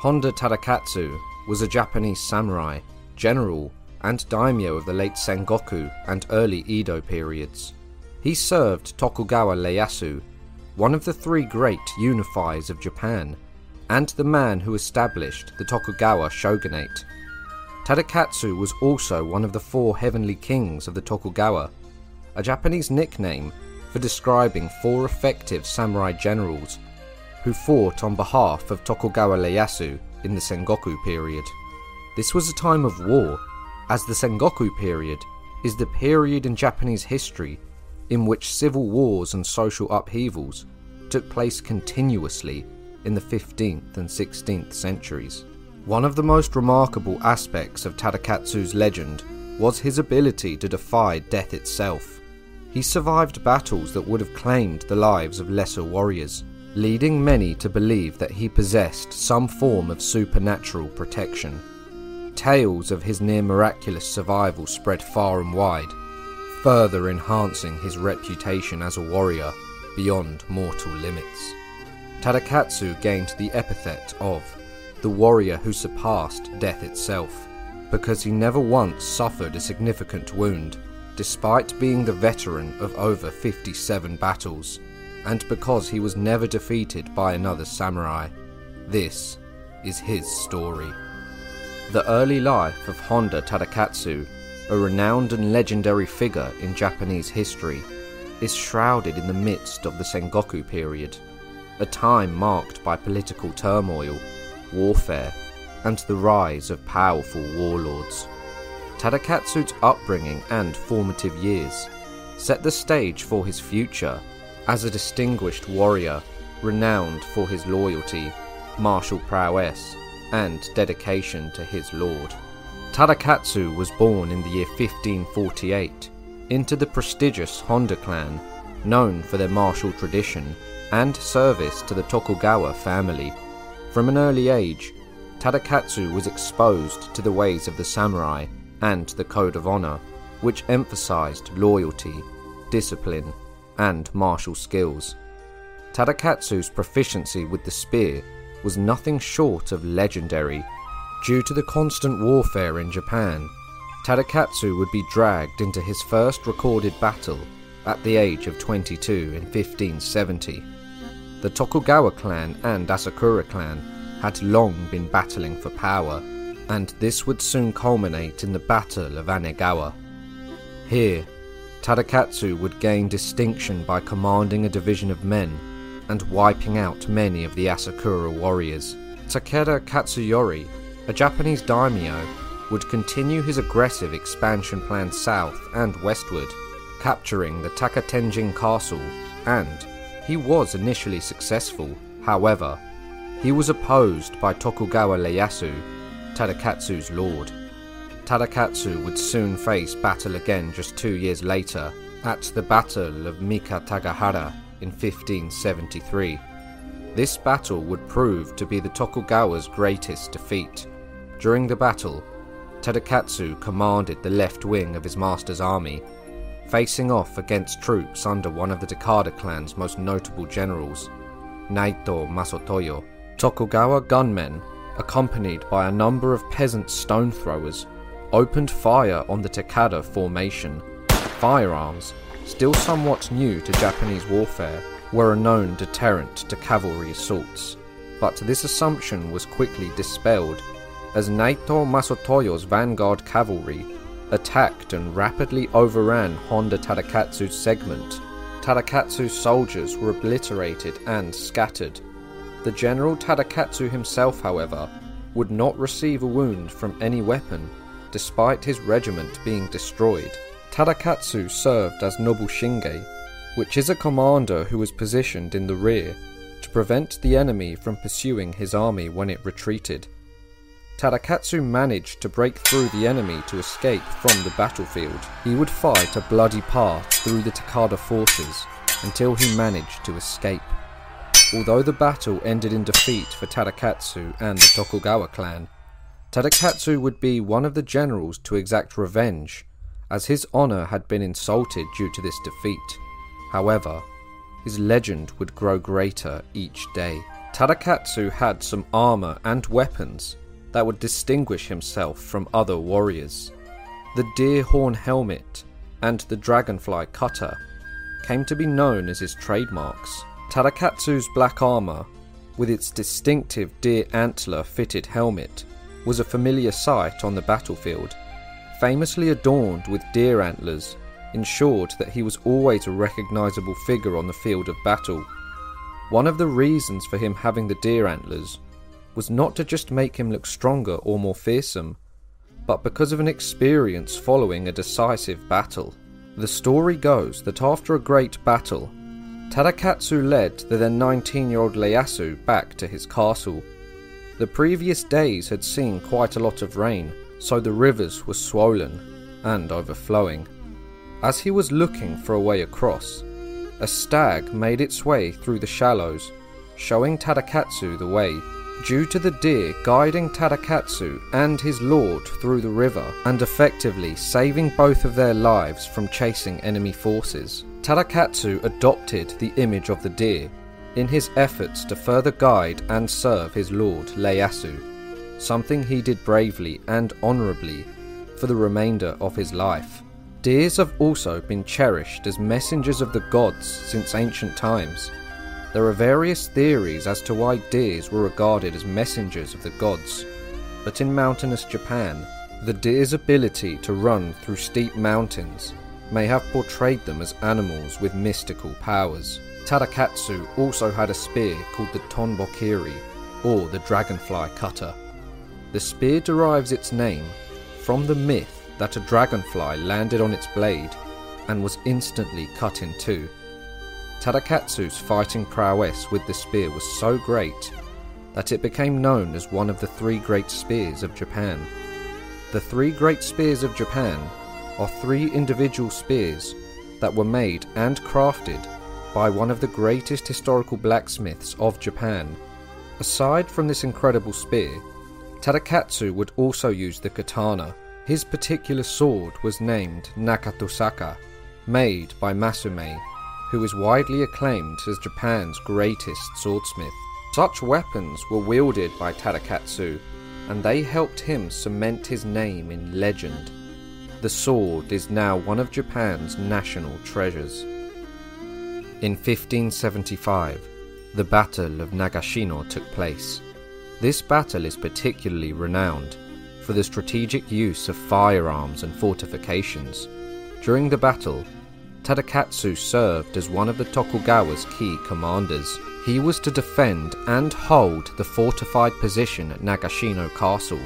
Honda Tadakatsu was a Japanese samurai, general, and daimyo of the late Sengoku and early Edo periods. He served Tokugawa Ieyasu, one of the three great unifiers of Japan, and the man who established the Tokugawa shogunate. Tadakatsu was also one of the four heavenly kings of the Tokugawa, a Japanese nickname for describing four effective samurai generals who fought on behalf of Tokugawa Ieyasu in the Sengoku period. This was a time of war, as the Sengoku period is the period in Japanese history in which civil wars and social upheavals took place continuously in the 15th and 16th centuries. One of the most remarkable aspects of Tadakatsu's legend was his ability to defy death itself. He survived battles that would have claimed the lives of lesser warriors, leading many to believe that he possessed some form of supernatural protection. Tales of his near-miraculous survival spread far and wide, further enhancing his reputation as a warrior beyond mortal limits. Tadakatsu gained the epithet of the warrior who surpassed death itself, because he never once suffered a significant wound, despite being the veteran of over 57 battles, and because he was never defeated by another samurai. This is his story. The early life of Honda Tadakatsu, a renowned and legendary figure in Japanese history, is shrouded in the midst of the Sengoku period, a time marked by political turmoil, warfare, and the rise of powerful warlords. Tadakatsu's upbringing and formative years set the stage for his future as a distinguished warrior, renowned for his loyalty, martial prowess, and dedication to his lord. Tadakatsu was born in the year 1548 into the prestigious Honda clan, known for their martial tradition and service to the Tokugawa family. From an early age, Tadakatsu was exposed to the ways of the samurai and the code of honor, which emphasized loyalty, discipline, and martial skills. Tadakatsu's proficiency with the spear was nothing short of legendary. Due to the constant warfare in Japan, Tadakatsu would be dragged into his first recorded battle at the age of 22 in 1570. The Tokugawa clan and Asakura clan had long been battling for power, and this would soon culminate in the Battle of Anegawa. Here, Tadakatsu would gain distinction by commanding a division of men and wiping out many of the Asakura warriors. Takeda Katsuyori, a Japanese daimyo, would continue his aggressive expansion plan south and westward, capturing the Takatenjin Castle, and he was initially successful. However, he was opposed by Tokugawa Ieyasu, Tadakatsu's lord. Tadakatsu would soon face battle again just 2 years later at the Battle of Mikatagahara in 1573. This battle would prove to be the Tokugawa's greatest defeat. During the battle, Tadakatsu commanded the left wing of his master's army, facing off against troops under one of the Takeda clan's most notable generals, Naito Masatoyo. Tokugawa gunmen, accompanied by a number of peasant stone throwers, opened fire on the Takeda formation. Firearms, still somewhat new to Japanese warfare, were a known deterrent to cavalry assaults, but this assumption was quickly dispelled as Naito Masatoyo's vanguard cavalry attacked and rapidly overran Honda Tadakatsu's segment. Tadakatsu's soldiers were obliterated and scattered. The general Tadakatsu himself, however, would not receive a wound from any weapon, despite his regiment being destroyed. Tadakatsu served as Nobushinge, which is a commander who was positioned in the rear to prevent the enemy from pursuing his army when it retreated. Tadakatsu managed to break through the enemy to escape from the battlefield. He would fight a bloody path through the Takeda forces until he managed to escape. Although the battle ended in defeat for Tadakatsu and the Tokugawa clan, Tadakatsu would be one of the generals to exact revenge, as his honour had been insulted due to this defeat. However, his legend would grow greater each day. Tadakatsu had some armour and weapons that would distinguish himself from other warriors. The deer horn helmet and the dragonfly cutter came to be known as his trademarks. Tadakatsu's black armour, with its distinctive deer antler fitted helmet, was a familiar sight on the battlefield. Famously adorned with deer antlers, ensured that he was always a recognisable figure on the field of battle. One of the reasons for him having the deer antlers was not to just make him look stronger or more fearsome, but because of an experience following a decisive battle. The story goes that after a great battle, Tadakatsu led the then 19-year-old Ieyasu back to his castle. The previous days had seen quite a lot of rain, so the rivers were swollen and overflowing. As he was looking for a way across, a stag made its way through the shallows, showing Tadakatsu the way. Due to the deer guiding Tadakatsu and his lord through the river and effectively saving both of their lives from chasing enemy forces, Tadakatsu adopted the image of the deer in his efforts to further guide and serve his lord Ieyasu, something he did bravely and honourably for the remainder of his life. Deers have also been cherished as messengers of the gods since ancient times. There are various theories as to why deers were regarded as messengers of the gods, but in mountainous Japan, the deer's ability to run through steep mountains may have portrayed them as animals with mystical powers. Tadakatsu also had a spear called the Tonbokiri, or the dragonfly cutter. The spear derives its name from the myth that a dragonfly landed on its blade and was instantly cut in two. Tadakatsu's fighting prowess with the spear was so great that it became known as one of the Three Great Spears of Japan. The Three Great Spears of Japan are three individual spears that were made and crafted by one of the greatest historical blacksmiths of Japan. Aside from this incredible spear, Tadakatsu would also use the katana. His particular sword was named Nakatosaka, made by Masume, who is widely acclaimed as Japan's greatest swordsmith. Such weapons were wielded by Tadakatsu, and they helped him cement his name in legend. The sword is now one of Japan's national treasures. In 1575, the Battle of Nagashino took place. This battle is particularly renowned for the strategic use of firearms and fortifications. During the battle, Tadakatsu served as one of the Tokugawa's key commanders. He was to defend and hold the fortified position at Nagashino Castle.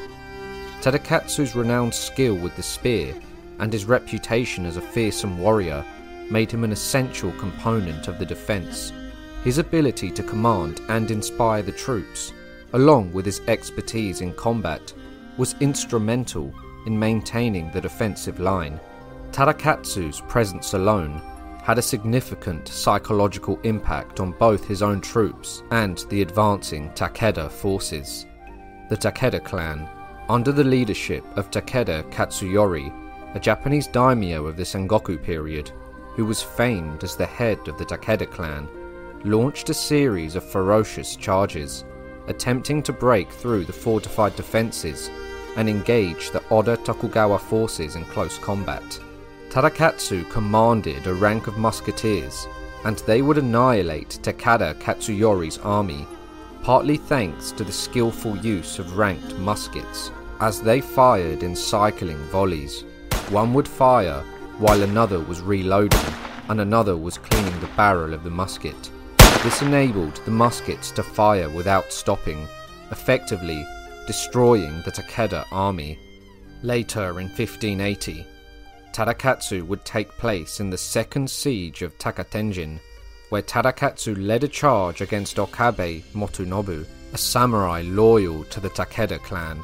Tadakatsu's renowned skill with the spear and his reputation as a fearsome warrior made him an essential component of the defence. His ability to command and inspire the troops, along with his expertise in combat, was instrumental in maintaining the defensive line. Tadakatsu's presence alone had a significant psychological impact on both his own troops and the advancing Takeda forces. The Takeda clan, under the leadership of Takeda Katsuyori, a Japanese daimyo of the Sengoku period, who was famed as the head of the Takeda clan, launched a series of ferocious charges, attempting to break through the fortified defences and engage the Oda Tokugawa forces in close combat. Tadakatsu commanded a rank of musketeers, and they would annihilate Takeda Katsuyori's army, partly thanks to the skillful use of ranked muskets, as they fired in cycling volleys. One would fire while another was reloading, and another was cleaning the barrel of the musket. This enabled the muskets to fire without stopping, effectively destroying the Takeda army. Later in 1580, Tadakatsu would take place in the second siege of Takatenjin, where Tadakatsu led a charge against Okabe Motonobu, a samurai loyal to the Takeda clan.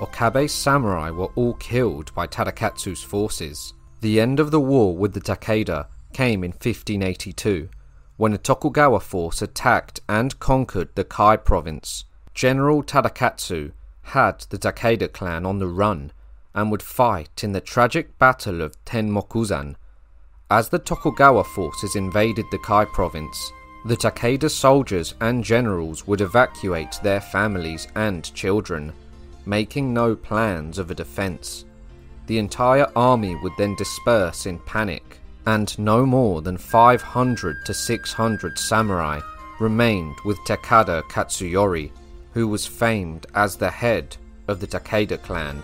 Okabe's samurai were all killed by Tadakatsu's forces. The end of the war with the Takeda came in 1582, when the Tokugawa force attacked and conquered the Kai province. General Tadakatsu had the Takeda clan on the run and would fight in the tragic battle of Tenmokuzan. As the Tokugawa forces invaded the Kai province, the Takeda soldiers and generals would evacuate their families and children, making no plans of a defense. The entire army would then disperse in panic, and no more than 500 to 600 samurai remained with Takeda Katsuyori, who was famed as the head of the Takeda clan.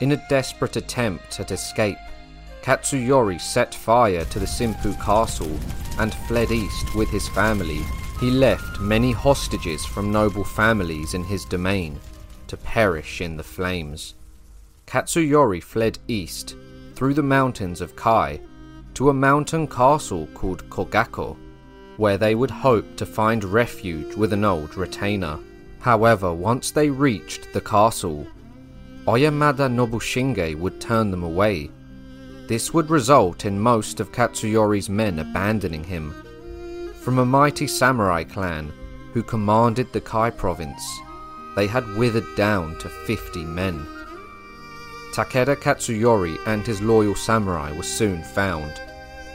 In a desperate attempt at escape, Katsuyori set fire to the Simpu Castle and fled east with his family. He left many hostages from noble families in his domain to perish in the flames. Katsuyori fled east through the mountains of Kai to a mountain castle called Kogako, where they would hope to find refuge with an old retainer. However, once they reached the castle, Oyamada Nobushinge would turn them away. This would result in most of Katsuyori's men abandoning him. From a mighty samurai clan who commanded the Kai province, they had withered down to 50 men. Takeda Katsuyori and his loyal samurai were soon found.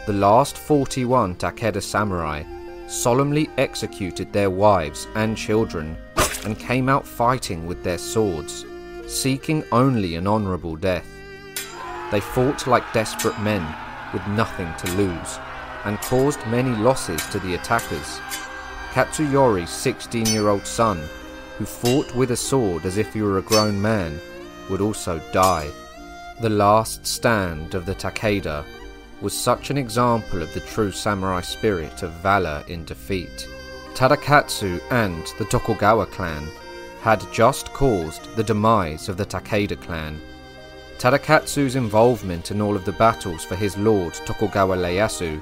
The last 41 Takeda samurai solemnly executed their wives and children and came out fighting with their swords, seeking only an honourable death. They fought like desperate men with nothing to lose and caused many losses to the attackers. Katsuyori's 16-year-old son, who fought with a sword as if he were a grown man, would also die. The last stand of the Takeda was such an example of the true samurai spirit of valour in defeat. Tadakatsu and the Tokugawa clan had just caused the demise of the Takeda clan. Tadakatsu's involvement in all of the battles for his lord Tokugawa Ieyasu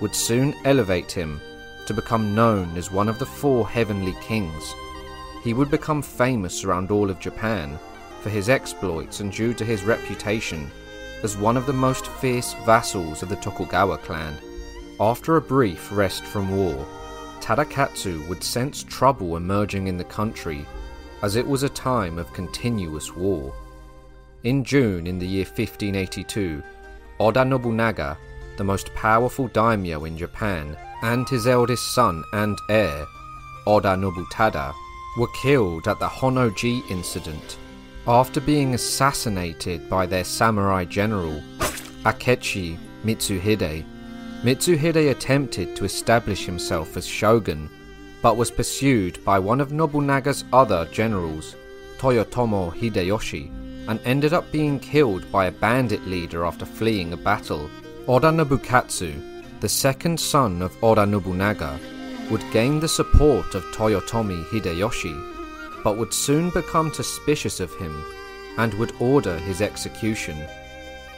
would soon elevate him to become known as one of the 4 heavenly kings. He would become famous around all of Japan for his exploits and due to his reputation as one of the most fierce vassals of the Tokugawa clan. After a brief rest from war, Tadakatsu would sense trouble emerging in the country, as it was a time of continuous war. In June in the year 1582, Oda Nobunaga, the most powerful daimyo in Japan, and his eldest son and heir, Oda Nobutada, were killed at the Honnō-ji incident after being assassinated by their samurai general, Akechi Mitsuhide. Mitsuhide attempted to establish himself as shogun, but was pursued by one of Nobunaga's other generals, Toyotomi Hideyoshi, and ended up being killed by a bandit leader after fleeing a battle. Oda Nobukatsu, the second son of Oda Nobunaga, would gain the support of Toyotomi Hideyoshi, but would soon become suspicious of him and would order his execution.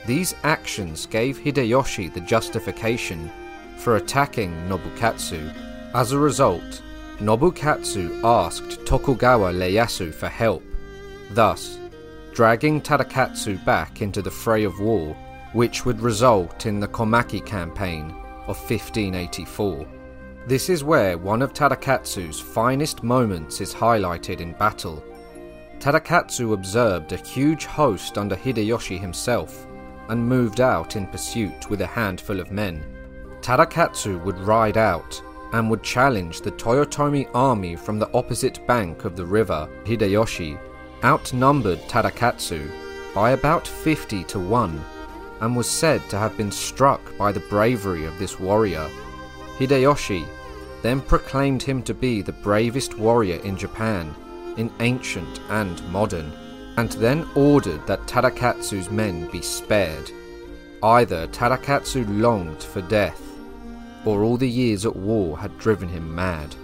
These actions gave Hideyoshi the justification for attacking Nobukatsu. As a result, Nobukatsu asked Tokugawa Ieyasu for help, thus dragging Tadakatsu back into the fray of war, which would result in the Komaki campaign of 1584. This is where one of Tadakatsu's finest moments is highlighted in battle. Tadakatsu observed a huge host under Hideyoshi himself and moved out in pursuit with a handful of men. Tadakatsu would ride out and would challenge the Toyotomi army from the opposite bank of the river. Hideyoshi outnumbered Tadakatsu by about 50 to 1 and was said to have been struck by the bravery of this warrior. Hideyoshi then proclaimed him to be the bravest warrior in Japan, in ancient and modern, and then ordered that Tadakatsu's men be spared. Either Tadakatsu longed for death, or all the years at war had driven him mad.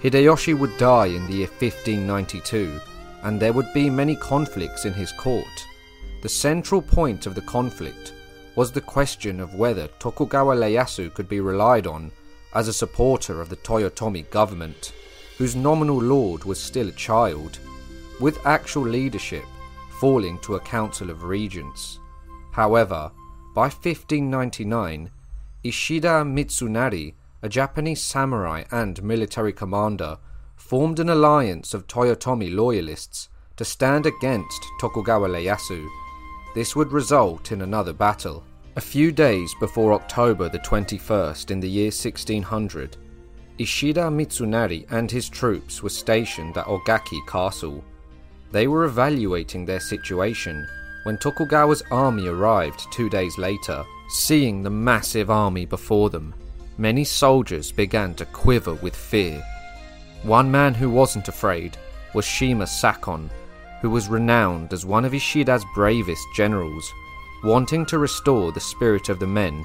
Hideyoshi would die in the year 1592, and there would be many conflicts in his court. The central point of the conflict was the question of whether Tokugawa Ieyasu could be relied on as a supporter of the Toyotomi government, whose nominal lord was still a child, with actual leadership falling to a council of regents. However, by 1599, Ishida Mitsunari, a Japanese samurai and military commander, formed an alliance of Toyotomi loyalists to stand against Tokugawa Ieyasu. This would result in another battle. A few days before October the 21st in the year 1600, Ishida Mitsunari and his troops were stationed at Ogaki Castle. They were evaluating their situation when Tokugawa's army arrived 2 days later. Seeing the massive army before them, many soldiers began to quiver with fear. One man who wasn't afraid was Shima Sakon, who was renowned as one of Ishida's bravest generals. Wanting to restore the spirit of the men,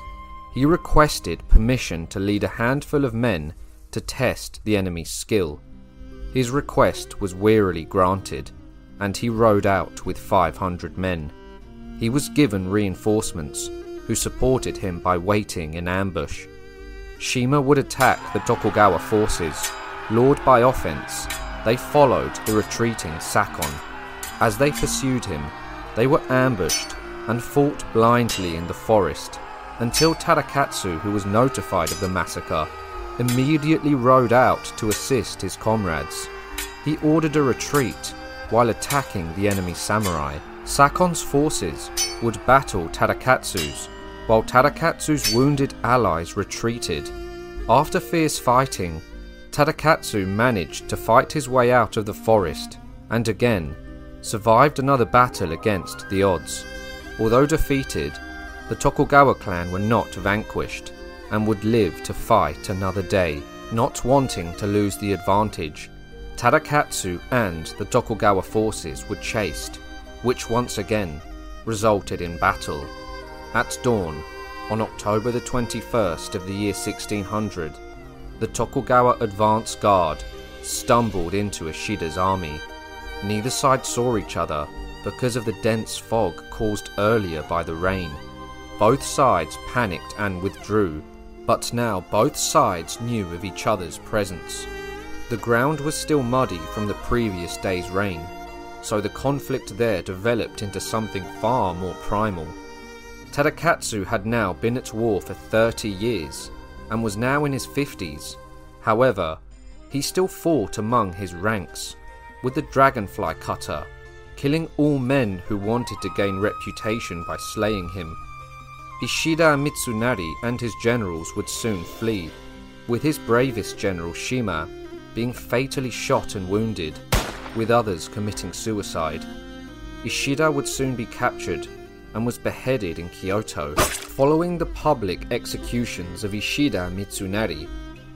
he requested permission to lead a handful of men to test the enemy's skill. His request was wearily granted, and he rode out with 500 men. He was given reinforcements, who supported him by waiting in ambush. Shima would attack the Tokugawa forces. Lured by offense, they followed the retreating Sakon. As they pursued him, they were ambushed and fought blindly in the forest until Tadakatsu, who was notified of the massacre, immediately rode out to assist his comrades. He ordered a retreat while attacking the enemy samurai. Sakon's forces would battle Tadakatsu's, while Tadakatsu's wounded allies retreated. After fierce fighting, Tadakatsu managed to fight his way out of the forest and again survived another battle against the odds. Although defeated, the Tokugawa clan were not vanquished and would live to fight another day. Not wanting to lose the advantage, Tadakatsu and the Tokugawa forces were chased, which once again resulted in battle. At dawn, on October the 21st of the year 1600, the Tokugawa advance guard stumbled into Ishida's army. Neither side saw each other because of the dense fog caused earlier by the rain. Both sides panicked and withdrew, but now both sides knew of each other's presence. The ground was still muddy from the previous day's rain, so the conflict there developed into something far more primal. Tadakatsu had now been at war for 30 years and was now in his 50s. However, he still fought among his ranks with the dragonfly cutter, killing all men who wanted to gain reputation by slaying him. Ishida Mitsunari and his generals would soon flee, with his bravest general Shima being fatally shot and wounded, with others committing suicide. Ishida would soon be captured and was beheaded in Kyoto. Following the public executions of Ishida Mitsunari,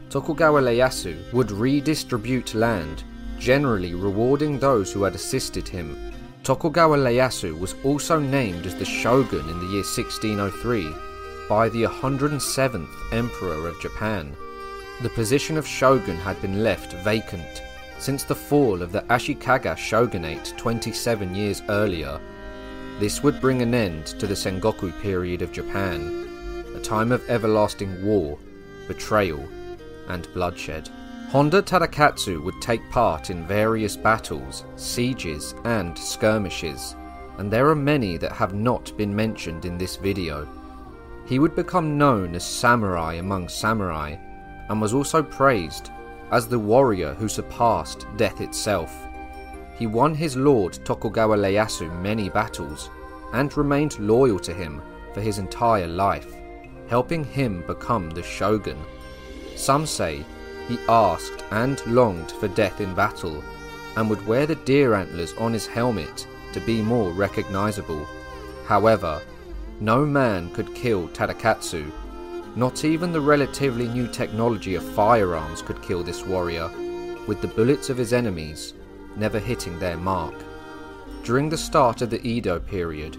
Tokugawa Ieyasu would redistribute land, generally rewarding those who had assisted him. Tokugawa Ieyasu was also named as the shogun in the year 1603 by the 107th Emperor of Japan. The position of shogun had been left vacant since the fall of the Ashikaga Shogunate 27 years earlier. This would bring an end to the Sengoku period of Japan, a time of everlasting war, betrayal, and bloodshed. Honda Tadakatsu would take part in various battles, sieges, and skirmishes, and there are many that have not been mentioned in this video. He would become known as Samurai among Samurai, and was also praised as the warrior who surpassed death itself. He won his lord Tokugawa Ieyasu many battles, and remained loyal to him for his entire life, helping him become the shogun. Some say he asked and longed for death in battle, and would wear the deer antlers on his helmet to be more recognizable. However, no man could kill Tadakatsu. Not even the relatively new technology of firearms could kill this warrior, with the bullets of his enemies never hitting their mark. During the start of the Edo period,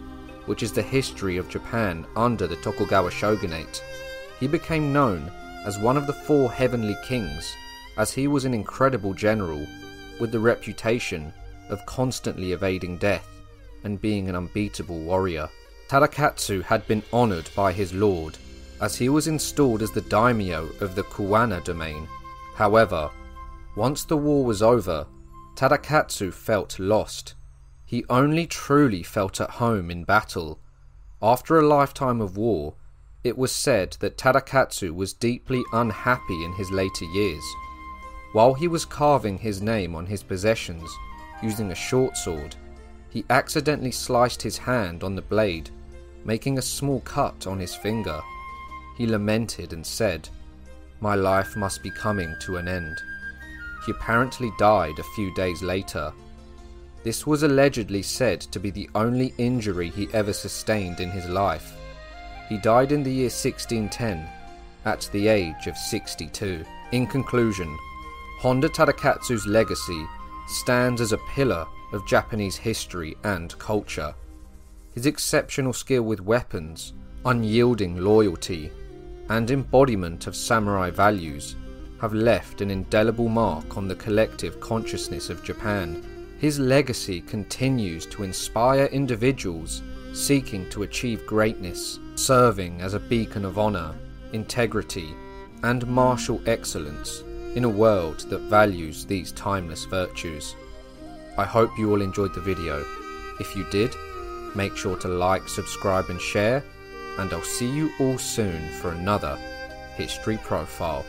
which is the history of Japan under the Tokugawa shogunate, he became known as one of the four heavenly kings, as he was an incredible general with the reputation of constantly evading death and being an unbeatable warrior. Tadakatsu had been honoured by his lord, as he was installed as the daimyo of the Kuwana domain. However, once the war was over, Tadakatsu felt lost. He only truly felt at home in battle. After a lifetime of war, it was said that Tadakatsu was deeply unhappy in his later years. While he was carving his name on his possessions, using a short sword, he accidentally sliced his hand on the blade, making a small cut on his finger. He lamented and said, "My life must be coming to an end." He apparently died a few days later. This was allegedly said to be the only injury he ever sustained in his life. He died in the year 1610, at the age of 62. In conclusion, Honda Tadakatsu's legacy stands as a pillar of Japanese history and culture. His exceptional skill with weapons, unyielding loyalty, and embodiment of samurai values have left an indelible mark on the collective consciousness of Japan. His legacy continues to inspire individuals seeking to achieve greatness, serving as a beacon of honor, integrity, and martial excellence in a world that values these timeless virtues. I hope you all enjoyed the video. If you did, make sure to like, subscribe, and share, and I'll see you all soon for another History Profile.